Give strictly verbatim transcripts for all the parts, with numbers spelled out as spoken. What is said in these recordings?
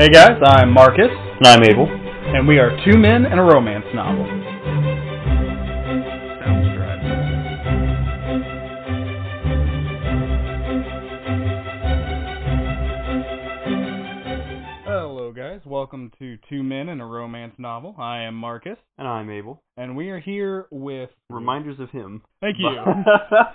Hey guys, I'm Marcus. And I'm Abel. And we are Two Men and a Romance Novel. Hello guys, welcome to Two Men and a Romance Novel. I am Marcus. And I'm Abel. And we are here with... Reminders of Him. Thank you.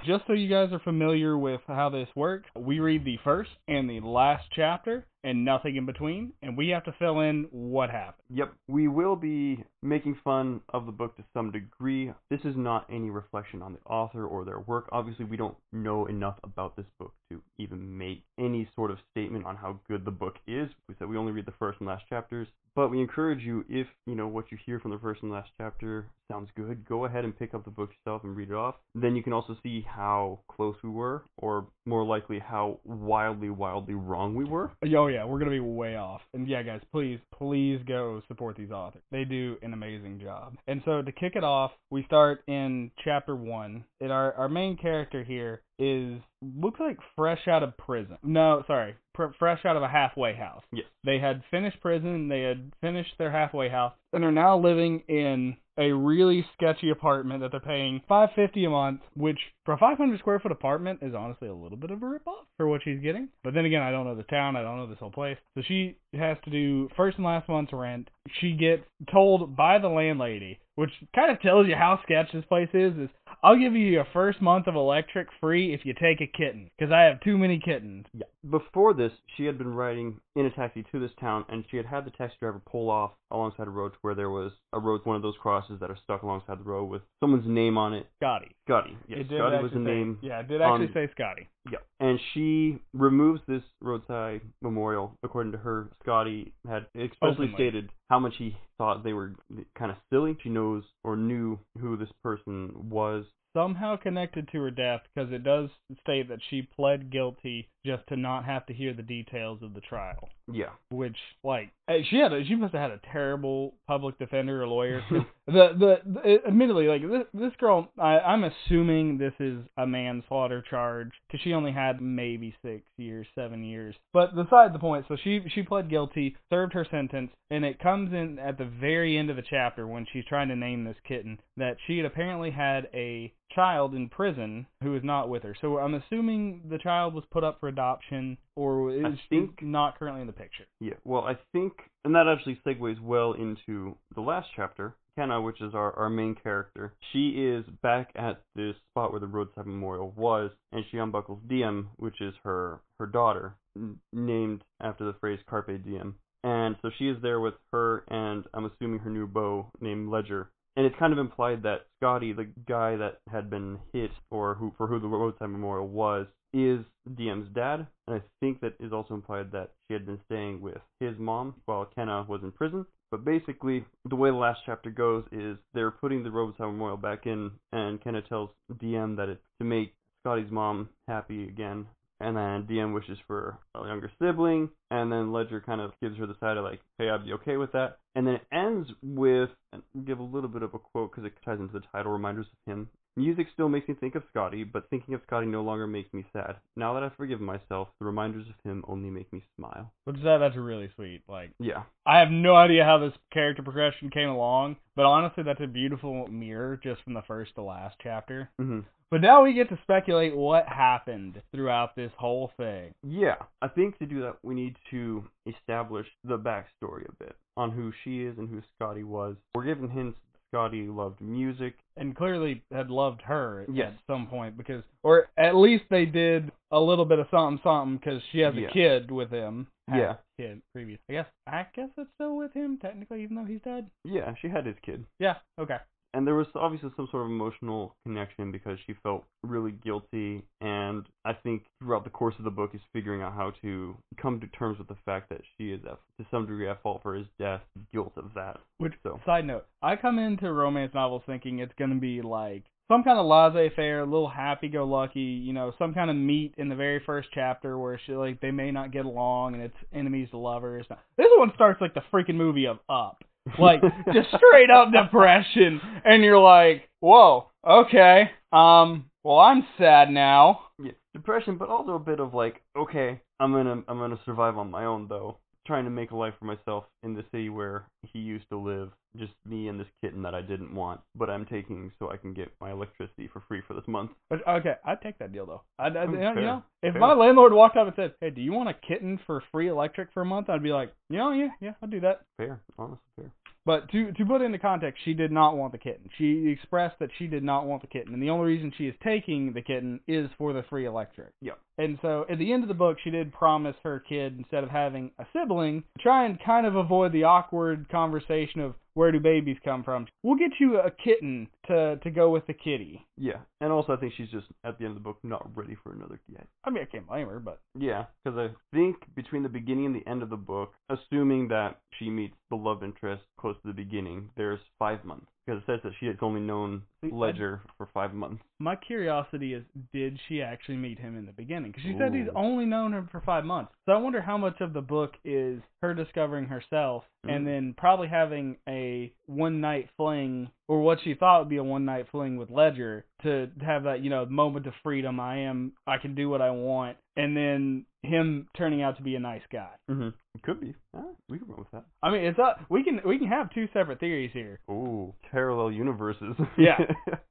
Just so you guys are familiar with how this works, we read the first and the last chapter and nothing in between, and we have to fill in what happened. Yep. We will be making fun of the book to some degree. This is not any reflection on the author or their work. Obviously, we don't know enough about this book to even make any sort of statement on how good the book is. We said we only read the first and last chapters. But we encourage you, if you know what you hear from the first and last chapter sounds good, go ahead and pick up the book yourself and read it off. Then you can also see how close we were, or more likely how wildly, wildly wrong we were. Oh yeah, we're going to be way off. And yeah, guys, please, please go support these authors. They do an amazing job. And so to kick it off, we start in chapter one. And our, our main character here is... looks like fresh out of prison. No, sorry. Pr- fresh out of a halfway house. Yes. They had finished prison. They had finished their halfway house and are now living in a really sketchy apartment that they're paying five hundred fifty dollars a month, which for a five hundred square foot apartment is honestly a little bit of a ripoff for what she's getting. But then again, I don't know the town. I don't know this whole place. So she has to do first and last month's rent. She gets told by the landlady, which kind of tells you how sketchy this place is, is I'll give you your first month of electric free if you take a kitten, because I have too many kittens. Yeah. Before this, she had been riding in a taxi to this town, and she had had the taxi driver pull off alongside a road where there was a road, one of those crosses that are stuck alongside the road with someone's name on it. Scotty. Scotty. Yes, it did Scotty was the say, name. Yeah, it did actually on, say Scotty. Yeah. And she removes this roadside memorial. According to her, Scotty had expressly Openly. stated how much he thought they were kind of silly. She knows or knew who this person was. Somehow connected to her death, because it does state that she pled guilty just to not have to hear the details of the trial. Yeah. Which, like, she had a, she must have had a terrible public defender or lawyer. the, the the admittedly, like, this this girl, I, I'm assuming this is a manslaughter charge, because she only had maybe six years, seven years. But beside the point, so she, she pled guilty, served her sentence, and it comes in at the very end of the chapter when she's trying to name this kitten, that she had apparently had a child in prison who is not with her. So I'm assuming the child was put up for adoption, or is think, not currently in the picture. Yeah, well, I think, and that actually segues well into the last chapter. Kenna, which is our, our main character, she is back at this spot where the roadside memorial was, and she unbuckles Diem, which is her, her daughter, n- named after the phrase Carpe Diem. And so she is there with her, and I'm assuming her new beau named Ledger. And it's kind of implied that Scotty, the guy that had been hit, or who for who the roadside memorial was, is D M's dad. And I think that is also implied that she had been staying with his mom while Kenna was in prison. But basically, the way the last chapter goes is they're putting the roadside memorial back in, and Kenna tells D M that it's to make Scotty's mom happy again. And then D M wishes for a younger sibling, and then Ledger kind of gives her the side of like, hey, I'd be okay with that. And then it ends with, and give a little bit of a quote because it ties into the title, Reminders of Him. Music still makes me think of Scotty, but thinking of Scotty no longer makes me sad. Now that I've forgiven myself, the reminders of him only make me smile. Which that that's really sweet. Like, yeah, I have no idea how this character progression came along, but honestly, that's a beautiful mirror just from the first to last chapter. Mm-hmm. But now we get to speculate what happened throughout this whole thing. Yeah, I think to do that, we need to establish the backstory a bit on who she is and who Scotty was. We're given hints. Scotty loved music. And clearly had loved her yes. at some point, because, or at least they did a little bit of something, something, because she has yeah. a kid with him. Yeah. Kid previous. I guess, I guess it's still with him, technically, even though he's dead. Yeah, she had his kid. Yeah, okay. And there was obviously some sort of emotional connection because she felt really guilty, and I think throughout the course of the book is figuring out how to come to terms with the fact that she is at, to some degree at fault for his death, guilt of that. Which, so. Side note, I come into romance novels thinking it's going to be like some kind of laissez-faire, a little happy-go-lucky, you know, some kind of meet in the very first chapter where she, like, they may not get along and it's enemies to lovers. This one starts like the freaking movie of Up. Like, just straight up depression, and you're like, whoa, okay, um, well, I'm sad now. Yeah, depression, but also a bit of like, okay, I'm gonna, I'm gonna survive on my own, though. trying to make a life for myself in the city where he used to live, just me and this kitten that I didn't want, but I'm taking so I can get my electricity for free for this month. Okay, I'd take that deal, though. I, I, you fair. know, if fair. my landlord walked up and said, hey, do you want a kitten for free electric for a month? I'd be like, you know, yeah, yeah, I'll do that. Fair, honestly fair. But to to put into context, she did not want the kitten. She expressed that she did not want the kitten, and the only reason she is taking the kitten is for the free electric. Yep. And so at the end of the book, she did promise her kid, instead of having a sibling, try and kind of avoid the awkward conversation of, where do babies come from? We'll get you a kitten to, to go with the kitty. Yeah, and also I think she's just, at the end of the book, not ready for another kid. I mean, I can't blame her, but... Yeah, because I think between the beginning and the end of the book, assuming that she meets the love interest close to the beginning, there's five months. Because it says that she has only known Ledger for five months. My curiosity is, did she actually meet him in the beginning? Because she Ooh. said he's only known her for five months. So I wonder how much of the book is her discovering herself mm. and then probably having a one-night fling, or what she thought would be a one-night fling with Ledger, to have that, you know, moment of freedom. I am, I can do what I want. And then him turning out to be a nice guy. Mm-hmm. It could be. Yeah, we can run with that. I mean, it's uh, we can we can have two separate theories here. Ooh, parallel universes. Yeah.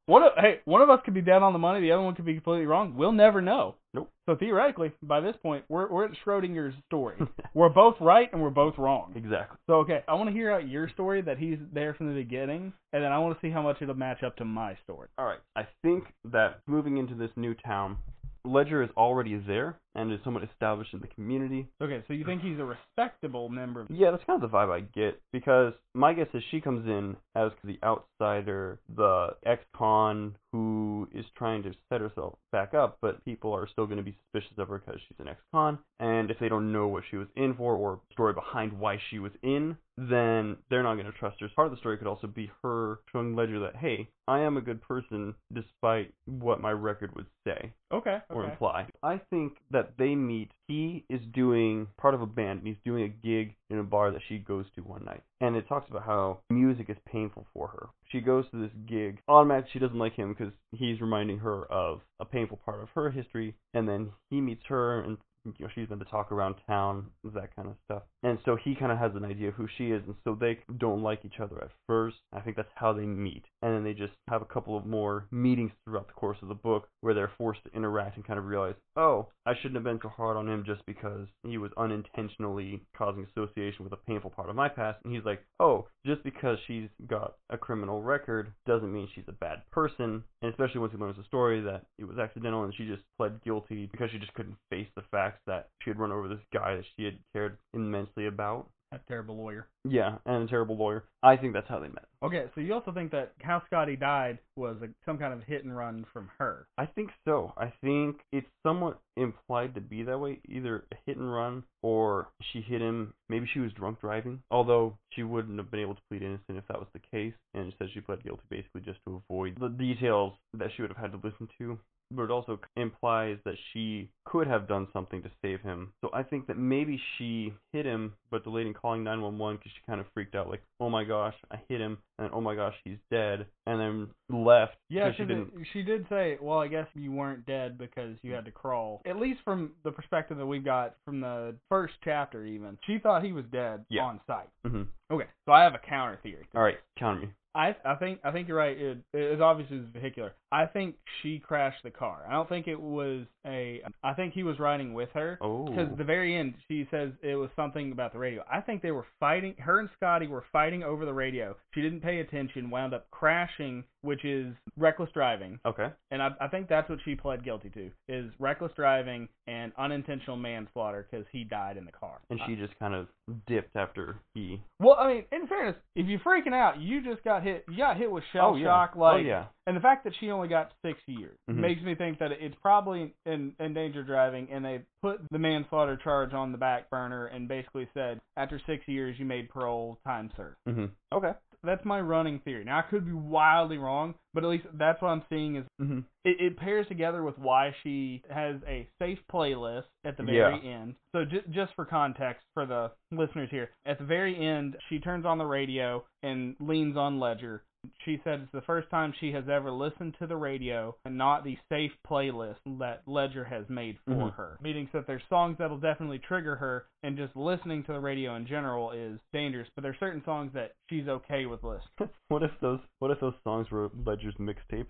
One of, hey, one of us could be dead on the money. The other one could be completely wrong. We'll never know. Nope. So theoretically, by this point, we're we're at Schrodinger's story. We're both right and we're both wrong. Exactly. So, okay, I want to hear out your story that he's there from the beginning, and then I want to see how much it'll match up to my story. All right. I think that moving into this new town, Ledger is already there and is somewhat established in the community. Okay, so you think he's a respectable member? Yeah, that's kind of the vibe I get, because my guess is she comes in as the outsider, the ex-con who is trying to set herself back up, but people are still going to be suspicious of her because she's an ex-con, and if they don't know what she was in for or the story behind why she was in, then they're not going to trust her. Part of the story could also be her showing Ledger that, hey, I am a good person despite what my record would say. Okay. Or okay. imply. I think that they meet, he is doing part of a band, and he's doing a gig in a bar that she goes to one night. And it talks about how music is painful for her. She goes to this gig. Automatically, she doesn't like him because he's reminding her of a painful part of her history. And then he meets her, and you know, she's been to talk around town, that kind of stuff. And so he kind of has an idea of who she is, and so they don't like each other at first. I think that's how they meet. And then they just have a couple of more meetings throughout the course of the book where they're forced to interact and kind of realize, oh, I shouldn't have been so hard on him just because he was unintentionally causing association with a painful part of my past. And he's like, oh, just because she's got a criminal record doesn't mean she's a bad person. And especially once he learns the story that it was accidental and she just pled guilty because she just couldn't face the fact that she had run over this guy that she had cared immensely about. A terrible lawyer. Yeah, and a terrible lawyer. I think that's how they met. Okay, so you also think that how Scotty died was a, some kind of hit and run from her. I think so. I think it's somewhat implied to be that way, either a hit and run or she hit him. Maybe she was drunk driving, although she wouldn't have been able to plead innocent if that was the case, and said she pled guilty basically just to avoid the details that she would have had to listen to. But it also implies that she could have done something to save him. So I think that maybe she hit him, but delayed in calling nine one one because she kind of freaked out, like, oh my gosh, I hit him, and oh my gosh, he's dead, and then left. Yeah, she didn't. She did say, well, I guess you weren't dead because you had to crawl. At least from the perspective that we've got from the first chapter even, she thought he was dead yeah. on sight. Mm-hmm. Okay, so I have a counter theory. All right, counter me. I I think I think you're right. It, it obviously was vehicular. I think she crashed the car. I don't think it was a... I think he was riding with her. Oh. Because at the very end, she says it was something about the radio. I think they were fighting... Her and Scotty were fighting over the radio. She didn't pay attention, wound up crashing, which is reckless driving. Okay. And I, I think that's what she pled guilty to, is reckless driving and unintentional manslaughter because he died in the car. And she just kind of dipped after he... Well, I mean, in fairness, if you're freaking out, you just got hit. You got hit with shell oh, yeah. shock. Like, oh, yeah. And the fact that she only got six years mm-hmm. makes me think that it's probably in endangered driving, and they put the manslaughter charge on the back burner and basically said, after six years, you made parole, time served. Mm-hmm. Okay. That's my running theory. Now, I could be wildly wrong, but at least that's what I'm seeing is mm-hmm. it, it pairs together with why she has a safe playlist at the very yeah. end. So j- just for context for the listeners here, at the very end, she turns on the radio and leans on Ledger. She said it's the first time she has ever listened to the radio and not the safe playlist that Ledger has made for mm-hmm. her. Meaning that there's songs that'll definitely trigger her, and just listening to the radio in general is dangerous. But there's certain songs that she's okay with listening. What if those What if those songs were Ledger's mixtape?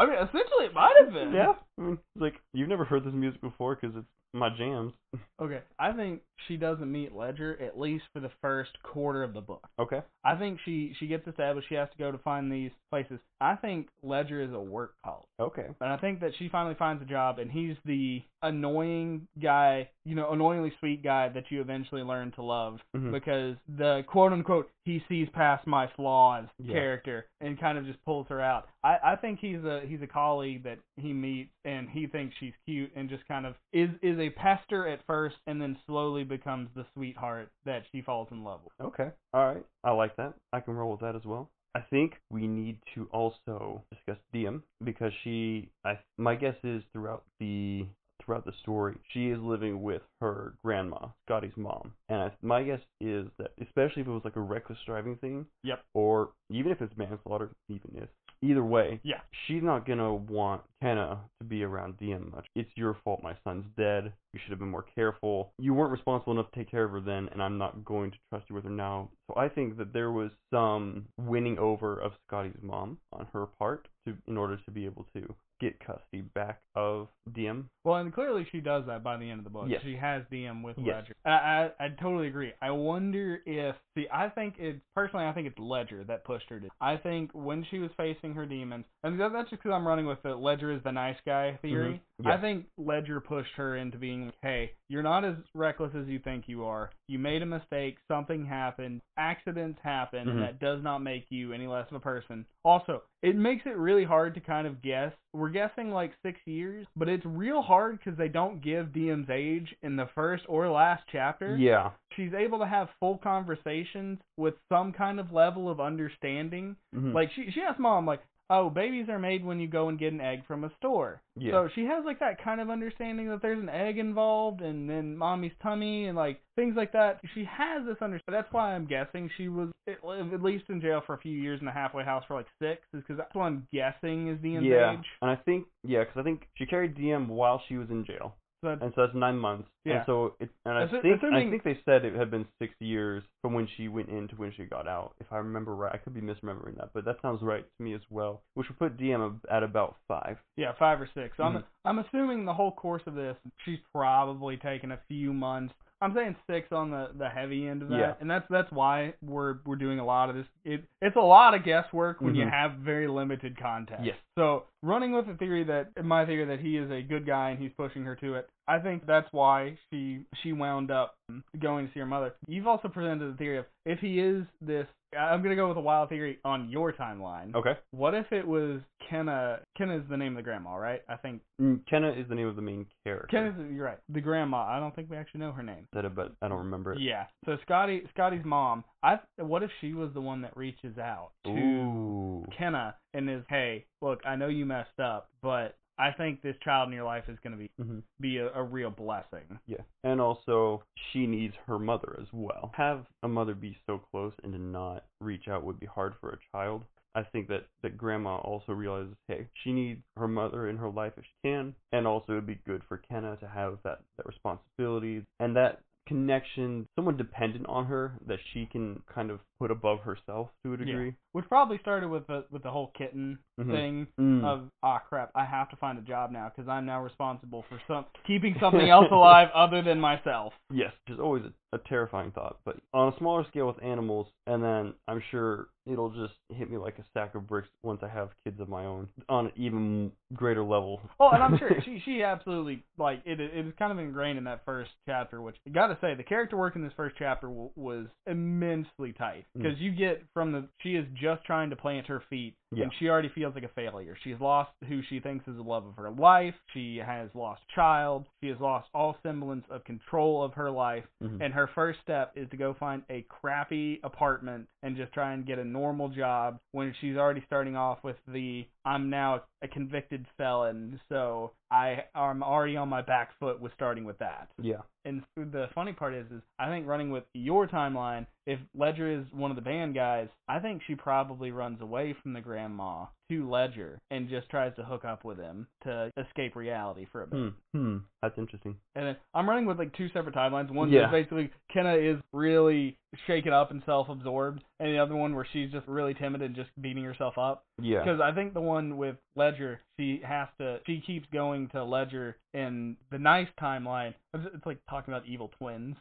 I mean, essentially it might have been. Yeah. I mean, it's like, you've never heard this music before because it's my jams. Okay. I think she doesn't meet Ledger, at least for the first quarter of the book. Okay. I think she, she gets established. She has to go to find these places. I think Ledger is a work colleague. Okay. And I think that she finally finds a job, and he's the annoying guy, you know, annoyingly sweet guy that you eventually learn to love mm-hmm. because the quote-unquote he sees past my flaws yeah. character and kind of just pulls her out. I, I think he's a he's a colleague that he meets, and he thinks she's cute and just kind of is, is a pester at first and then slowly becomes the sweetheart that she falls in love with. Okay. All right. I like that. I can roll with that as well. I think we need to also discuss Diem, because she, I, my guess is throughout the throughout the story, she is living with her grandma, Scotty's mom. And I, my guess is that, especially if it was like a reckless driving thing, yep. or even if it's manslaughter, even if, either way, yeah. she's not going to want Kenna to be around Diem much. It's your fault my son's dead. You should have been more careful. You weren't responsible enough to take care of her then, and I'm not going to trust you with her now. So I think that there was some winning over of Scotty's mom on her part to, in order to be able to get custody back of Diem. Well, and clearly she does that by the end of the book. Yes. She has Diem with yes. Ledger. I, I I totally agree. I wonder if, see, I think it's, personally, I think it's Ledger that pushed her to. I think when she was facing her demons, and that's just because I'm running with the Ledger is the nice guy theory. Mm-hmm. Yes. I think Ledger pushed her into being like, hey, you're not as reckless as you think you are. You made a mistake. Something happened. Accidents happen. Mm-hmm. And that does not make you any less of a person. Also, it makes it really hard to kind of guess. We're guessing like six years, but it's real hard because they don't give Diem's age in the first or last chapter. Yeah. She's able to have full conversations with some kind of level of understanding. Mm-hmm. Like she, she asked mom, like, oh, babies are made when you go and get an egg from a store. Yeah. So she has like that kind of understanding that there's an egg involved, and then mommy's tummy and like things like that. She has this understanding. That's why I'm guessing she was at least in jail for a few years in the halfway house for like six, is because that's what I'm guessing is Diem's yeah. age. And I think, yeah, because I think she carried Diem while she was in jail. So and so that's nine months. Yeah. And so it, and I Assu- think assuming... I think they said it had been six years from when she went in to when she got out. If I remember right, I could be misremembering that, but that sounds right to me as well. Which would put Diem at about five. Yeah, five or six. Mm-hmm. I'm I'm assuming the whole course of this, she's probably taken a few months. I'm saying six on the, the heavy end of that, yeah. and that's that's why we're we're doing a lot of this. It, it's a lot of guesswork when mm-hmm. you have very limited context. Yes. So running with the theory that, my theory that he is a good guy and he's pushing her to it, I think that's why she she wound up going to see her mother. You've also presented the theory of, if he is this, I'm going to go with a wild theory on your timeline. Okay. What if it was Kenna? Kenna is the name of the grandma, right? I think. Mm, Kenna is the name of the main character. Kenna, you're right. The grandma. I don't think we actually know her name. That, but I don't remember it. Yeah. So Scotty, Scotty's mom. I. What if she was the one that reaches out to Ooh. Kenna and is, hey, look, I know you messed up, but I think this child in your life is going to be mm-hmm. be a, a real blessing. Yeah. And also, she needs her mother as well. Have a mother be so close and to not reach out would be hard for a child. I think that, that Grandma also realizes, hey, she needs her mother in her life if she can. And also, it would be good for Kenna to have that, that responsibility and that connection, someone dependent on her that she can kind of put above herself to a degree. Yeah. Which probably started with the with the whole kitten mm-hmm. thing mm. of, ah, crap, I have to find a job now because I'm now responsible for some keeping something else alive other than myself. Yes, which is always a, a terrifying thought, but on a smaller scale with animals, and then I'm sure it'll just hit me like a stack of bricks once I have kids of my own on an even greater level. Oh, and I'm sure she she absolutely, like, it it is kind of ingrained in that first chapter, which I gotta say, the character work in this first chapter w- was immensely tight, because mm. you get from the, she is just trying to plant her feet, yeah. and she already feels like a failure. She's lost who she thinks is the love of her life. She has lost a child. She has lost all semblance of control of her life, mm-hmm. and her first step is to go find a crappy apartment and just try and get a normal job, when she's already starting off with the, I'm now a convicted felon, so I am already on my back foot with starting with that. Yeah. And the funny part is, is I think running with your timeline, if Ledger is one of the band guys, I think she probably runs away from the grandma to Ledger and just tries to hook up with him to escape reality for a bit. Hmm. hmm. That's interesting. And then I'm running with like two separate timelines. One yeah. is basically Kenna is really shaken up and self-absorbed, and the other one where she's just really timid and just beating herself up. Yeah. Because I think the one with Ledger, she has to, she keeps going to Ledger in the nice timeline. It's like talking about evil twins,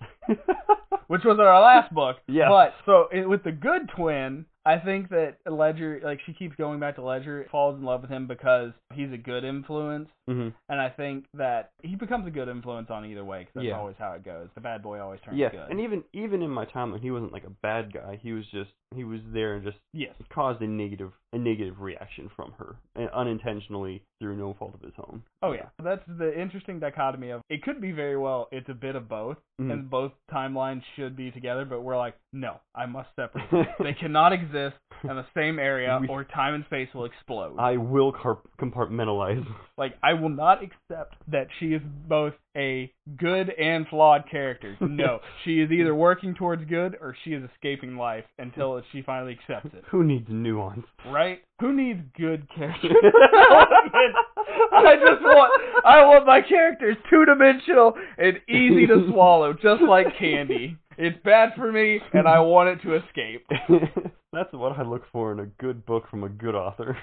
which was our last book. Yeah. But so it, with the good twin, I think that Ledger, like she keeps going back to Ledger, falls in love with him because he's a good influence. Mm-hmm. And I think that he becomes a good influence on either way, because that's yeah. always how it goes. The bad boy always turns yeah. good. And even even in my timeline, he wasn't like a bad guy. He was just, he was there and just yes. caused a negative a negative reaction from her, and unintentionally through no fault of his own. Oh, yeah. That's the interesting dichotomy of, it could be very well, it's a bit of both, mm-hmm. and both timelines should be together, but we're like, no, I must separate them. They cannot exist in the same area, or time and space will explode. I will compartmentalize. Like, I will not accept that she is both a good and flawed character. No, she is either working towards good or she is escaping life until she finally accepts it. Who needs nuance? Right? Who needs good characters? I just want, I want my characters two-dimensional and easy to swallow, just like candy. It's bad for me, and I want it to escape. That's what I look for in a good book from a good author.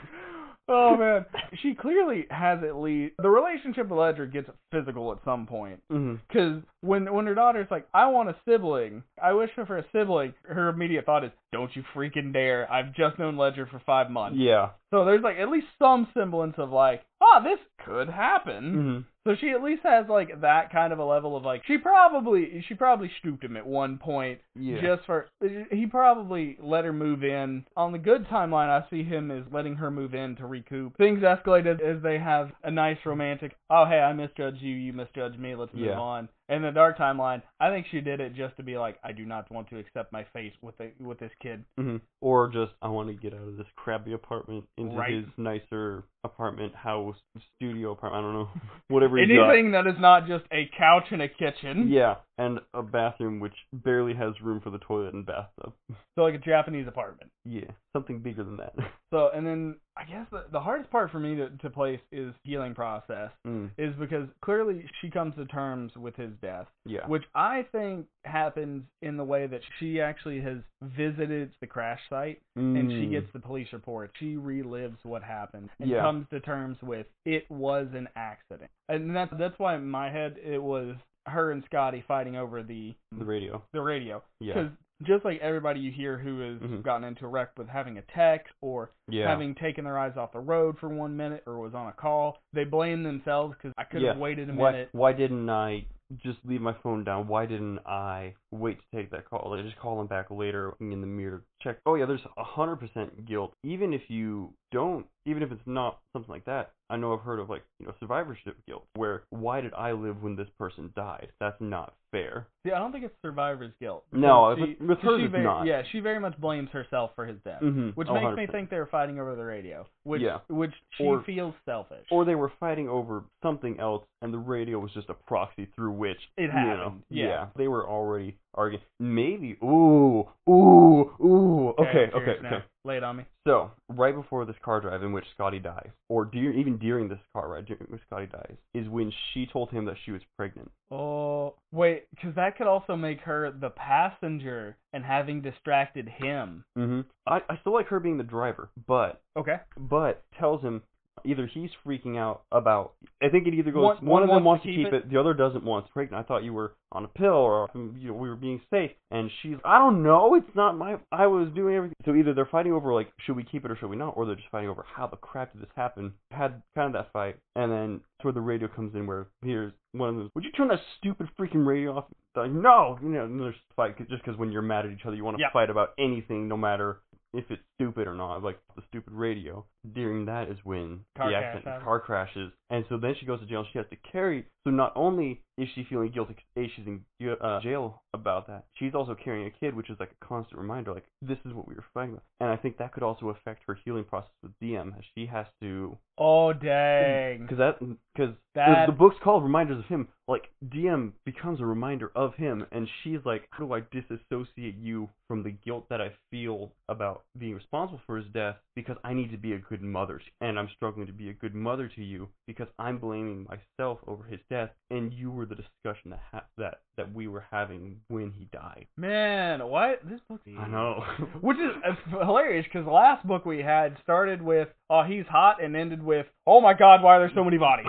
Oh, man. She clearly has at least... The relationship with Ledger gets physical at some point. Because mm-hmm. when, when her daughter's like, I want a sibling. I wish for a sibling. Her immediate thought is, don't you freaking dare. I've just known Ledger for five months. Yeah. So there's like at least some semblance of like, ah, oh, this could happen. Mm-hmm. So she at least has like that kind of a level of like, she probably, she probably stooped him at one point. Yeah. Just for, he probably let her move in. On the good timeline, I see him as letting her move in to recoup. Things escalated as they have a nice romantic, oh, hey, I misjudged you, you misjudged me, let's move yeah. on. In the dark timeline, I think she did it just to be like, I do not want to accept my fate with the, with this kid. Mm-hmm. Or just, I want to get out of this crappy apartment into right. his nicer apartment, house, studio apartment, I don't know, whatever he's got. Anything that is not just a couch and a kitchen. Yeah, and a bathroom which barely has room for the toilet and bathtub. So like a Japanese apartment. Yeah, something bigger than that. So, and then... I guess the, the hardest part for me to, to place is healing process, mm. is because clearly she comes to terms with his death, yeah. which I think happens in the way that she actually has visited the crash site, mm. and she gets the police report. She relives what happened and yeah. comes to terms with it was an accident. And that's, that's why in my head it was her and Scotty fighting over the... The radio. The radio. Yeah. Just like everybody you hear who has mm-hmm. gotten into a wreck with having a text or yeah. having taken their eyes off the road for one minute or was on a call, they blame themselves because I could have yeah. waited a why, minute. Why didn't I just leave my phone down? Why didn't I wait to take that call? I just call them back later in the mirror to check. Oh, yeah, there's one hundred percent guilt. Even if you don't, even if it's not something like that, I know I've heard of, like, you know, survivorship guilt, where why did I live when this person died? That's not fair. Yeah, I don't think it's survivor's guilt. No, she, with, with her she it's very, not. Yeah, she very much blames herself for his death, mm-hmm. which oh, makes one hundred percent. Me think they were fighting over the radio, which yeah. which she or, feels selfish. Or they were fighting over something else, and the radio was just a proxy through which, it happened. You know, yeah. yeah, they were already arguing. Maybe, ooh, ooh, ooh, okay, okay, okay. okay. Lay it on me. So, right before this car drive in which Scotty dies, or do you, even during this car ride in which Scotty dies, is when she told him that she was pregnant. Oh, wait, because that could also make her the passenger and having distracted him. Mm-hmm. I, I still like her being the driver, but... Okay. But tells him... Either he's freaking out about, I think it either goes, one, one, one of them wants to keep, to keep it, it, the other doesn't want to. I thought you were on a pill or you know, we were being safe. And she's, I don't know, it's not my, I was doing everything. So either they're fighting over, like, should we keep it or should we not? Or they're just fighting over how the crap did this happen. Had kind of that fight. And then that's where the radio comes in where here's one of those, would you turn that stupid freaking radio off? Like, no, you know, there's fight just because when you're mad at each other, you want to yep. fight about anything, no matter if it's stupid or not, like the stupid radio. During that is when car the accident, crash car crashes, and so then she goes to jail. And she has to carry. So not only Is she feeling guilty? A, she's in uh, jail about that. She's also carrying a kid, which is like a constant reminder, like, this is what we were fighting about. And I think that could also affect her healing process with D M, as she has to... Oh, dang. Because that, cause that... The, the book's called Reminders of Him. Like, D M becomes a reminder of him, and she's like, how do I disassociate you from the guilt that I feel about being responsible for his death, because I need to be a good mother, and I'm struggling to be a good mother to you because I'm blaming myself over his death, and you were the discussion that ha- that that we were having when he died. Man, what? This book... I know. Which is hilarious, because the last book we had started with, oh, he's hot, and ended with, oh my god, why are there so many bodies?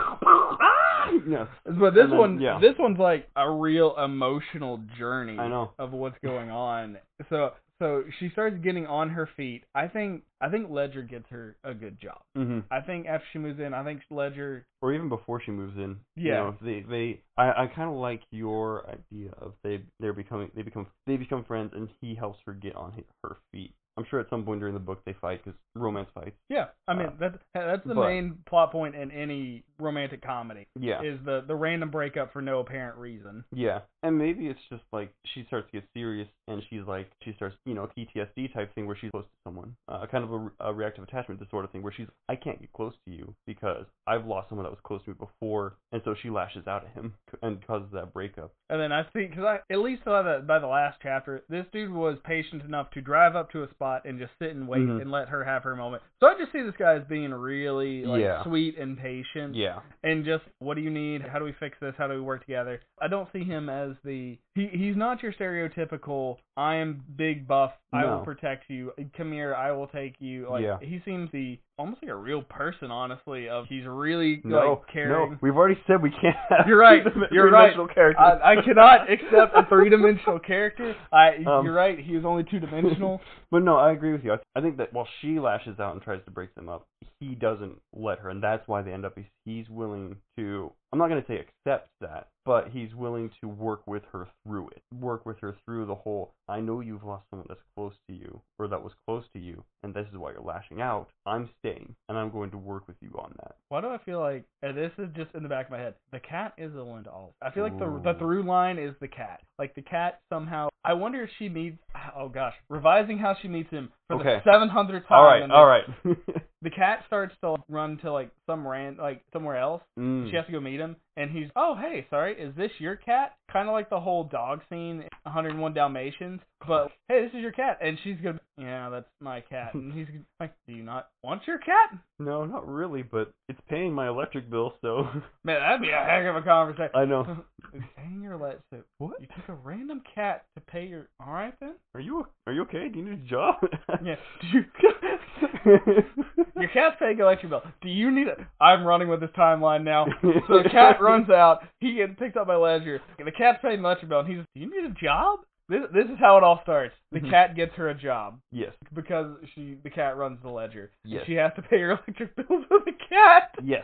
Yeah. But this then, one, yeah. this one's like a real emotional journey I know. of what's going on. So, so she starts getting on her feet. I think, I think Ledger gets her a good job. Mm-hmm. I think after she moves in, I think Ledger, or even before she moves in, yeah, you know, they, they, I, I kind of like your idea of they, they're becoming, they become, they become friends, and he helps her get on his, her feet. I'm sure at some point during the book they fight, because romance fights. Yeah, I mean, uh, that's, that's the but, main plot point in any romantic comedy. Yeah. Is the, the random breakup for no apparent reason. Yeah, and maybe it's just like she starts to get serious, and she's like, she starts, you know, P T S D type thing where she's close to someone. Uh, kind of a, a reactive attachment disorder thing where she's, I can't get close to you because I've lost someone that was close to me before, and so she lashes out at him and causes that breakup. And then I think, because at least by the, by the last chapter, this dude was patient enough to drive up to a spot and just sit and wait mm-hmm. and let her have her moment. So I just see this guy as being really like yeah. sweet and patient. Yeah. And just, what do you need? How do we fix this? How do we work together? I don't see him as the he he's not your stereotypical I am big buff. No. I will protect you. Come here. I will take you. Like yeah. he seems the almost like a real person, honestly. Of he's really no, like caring. No, we've already said we can't. Have you're right. You're right. I, I cannot accept a three-dimensional character. I. Um, you're right. He is only two-dimensional. But no, I agree with you. I, I think that while she lashes out and tries to break them up, he doesn't let her, and that's why they end up. He's, he's willing to. I'm not going to say accept that, but he's willing to work with her through it. Work with her through the whole, I know you've lost someone that's close to you, or that was close to you, and this is why you're lashing out. I'm staying, and I'm going to work with you on that. Why do I feel like, and this is just in the back of my head, the cat is the one to all. I feel like the, the through line is the cat. Like, the cat somehow, I wonder if she meets, oh gosh, revising how she meets him for okay. the seven hundredth time. All right, all right. The cat starts to run to, like, some ran, like somewhere else. Mm. She has to go meet him. And he's, oh, hey, sorry, is this your cat? Kind of like the whole dog scene in one oh one Dalmatians. But, hey, this is your cat. And she's going to, yeah, that's my cat. And he's like, do you not want your cat? No, not really, but it's paying my electric bill, so. Man, that'd be a heck of a conversation. I know. It's paying your electric bill. What? You took a random cat to pay your, all right, then? Are you Are you okay? Do you need a job? Yeah. Your cat's paying your electric bill. Do you need a, I'm running with this timeline now. So the cat runs out. He gets picked up by Ledger. The cat's paying the electric bill, and he's, do you need a job? This, this is how it all starts. The mm-hmm. cat gets her a job. Yes. Because she the cat runs the ledger. Yes. She has to pay her electric bill to the cat. Yes.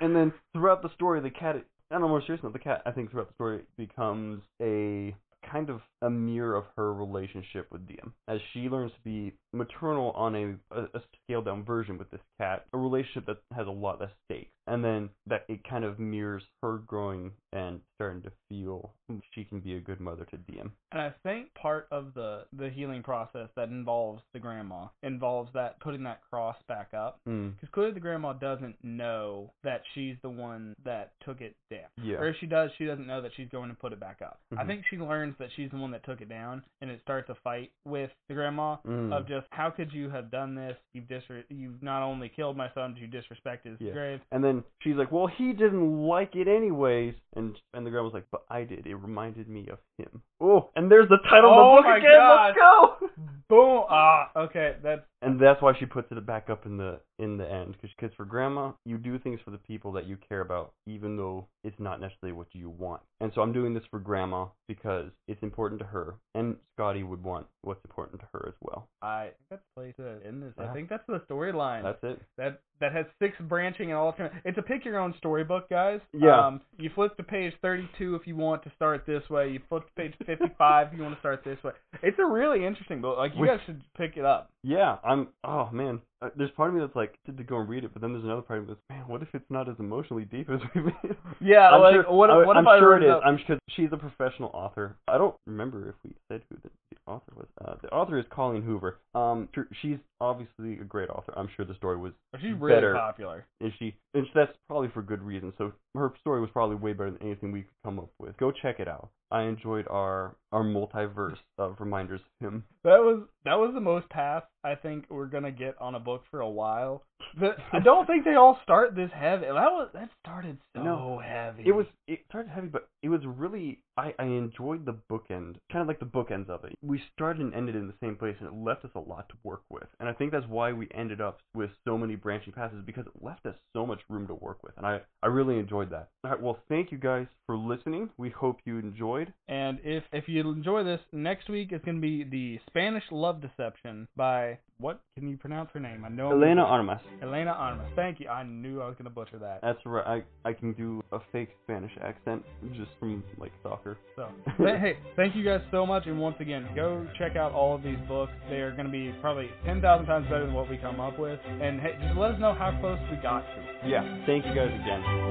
And then throughout the story, the cat, I don't know, more seriously, the cat, I think throughout the story, becomes a kind of a mirror of her relationship with D M. As she learns to be maternal on a, a, a scaled-down version with this cat, a relationship that has a lot less stakes. And then that it kind of mirrors her growing and starting to feel she can be a good mother to D M. And I think part of the, the healing process that involves the grandma involves that putting that cross back up. Because mm. clearly the grandma doesn't know that she's the one that took it down. Yeah. Or if she does, she doesn't know that she's going to put it back up. Mm-hmm. I think she learns that she's the one that took it down, and it starts a fight with the grandma mm. of just, how could you have done this? You've, disre- you've not only killed my son, but you disrespect his yeah. grave. And then And she's like, well, he didn't like it anyways. And and the girl was like, but I did. It reminded me of him. Oh, and there's the title oh of the book again. God. Let's go. Boom. Ah, okay. That's... And that's why she puts it back up in the in the end. Because for grandma, you do things for the people that you care about, even though it's not necessarily what you want. And so I'm doing this for grandma because it's important to her. And Scotty would want what's important to her as well. I think that's the place to end this. Yeah. I think that's the storyline. That's it. That that has six branching and all. It's a pick-your-own storybook, guys. Yeah. Um, you flip to page thirty-two if you want to start this way. You flip to page fifty-five if you want to start this way. It's a really interesting book. Like, you Which, guys should pick it up. Yeah, I'm, oh man, there's part of me that's like, to go and read it, but then there's another part of me that's, man, what if it's not as emotionally deep as we made? Yeah, I'm like, sure, what, what I'm if sure I it is, I'm sure she's a professional author. I don't remember if we said who the, the author was. Uh, the author is Colleen Hoover. Um, she's obviously a great author. I'm sure the story was she's really better. popular. And she, and that's probably for good reason, so her story was probably way better than anything we could come up with. Go check it out. I enjoyed our, our multiverse of Reminders of Him. That was that was the most path I think we're gonna get on a book for a while. The, I don't think they all start this heavy. That was that started so no, heavy. It was it started heavy, but it was really I, I enjoyed the bookend, kind of like the bookends of it. We started and ended in the same place, and it left us a lot to work with. And I think that's why we ended up with so many branching passes, because it left us so much room to work with. And I I really enjoyed that. All right, well, thank you guys for listening. We hope you enjoyed. And if, if you enjoy this, next week it's going to be The Spanish Love Deception by, what can you pronounce her name? I know Elena Arenas. Elena Arenas. Thank you. I knew I was going to butcher that. That's right. I, I can do a fake Spanish accent just from, like, soccer. So, hey, thank you guys so much. And once again, go check out all of these books. They are going to be probably ten thousand times better than what we come up with. And hey, just let us know how close we got to. Yeah. Thank you guys again.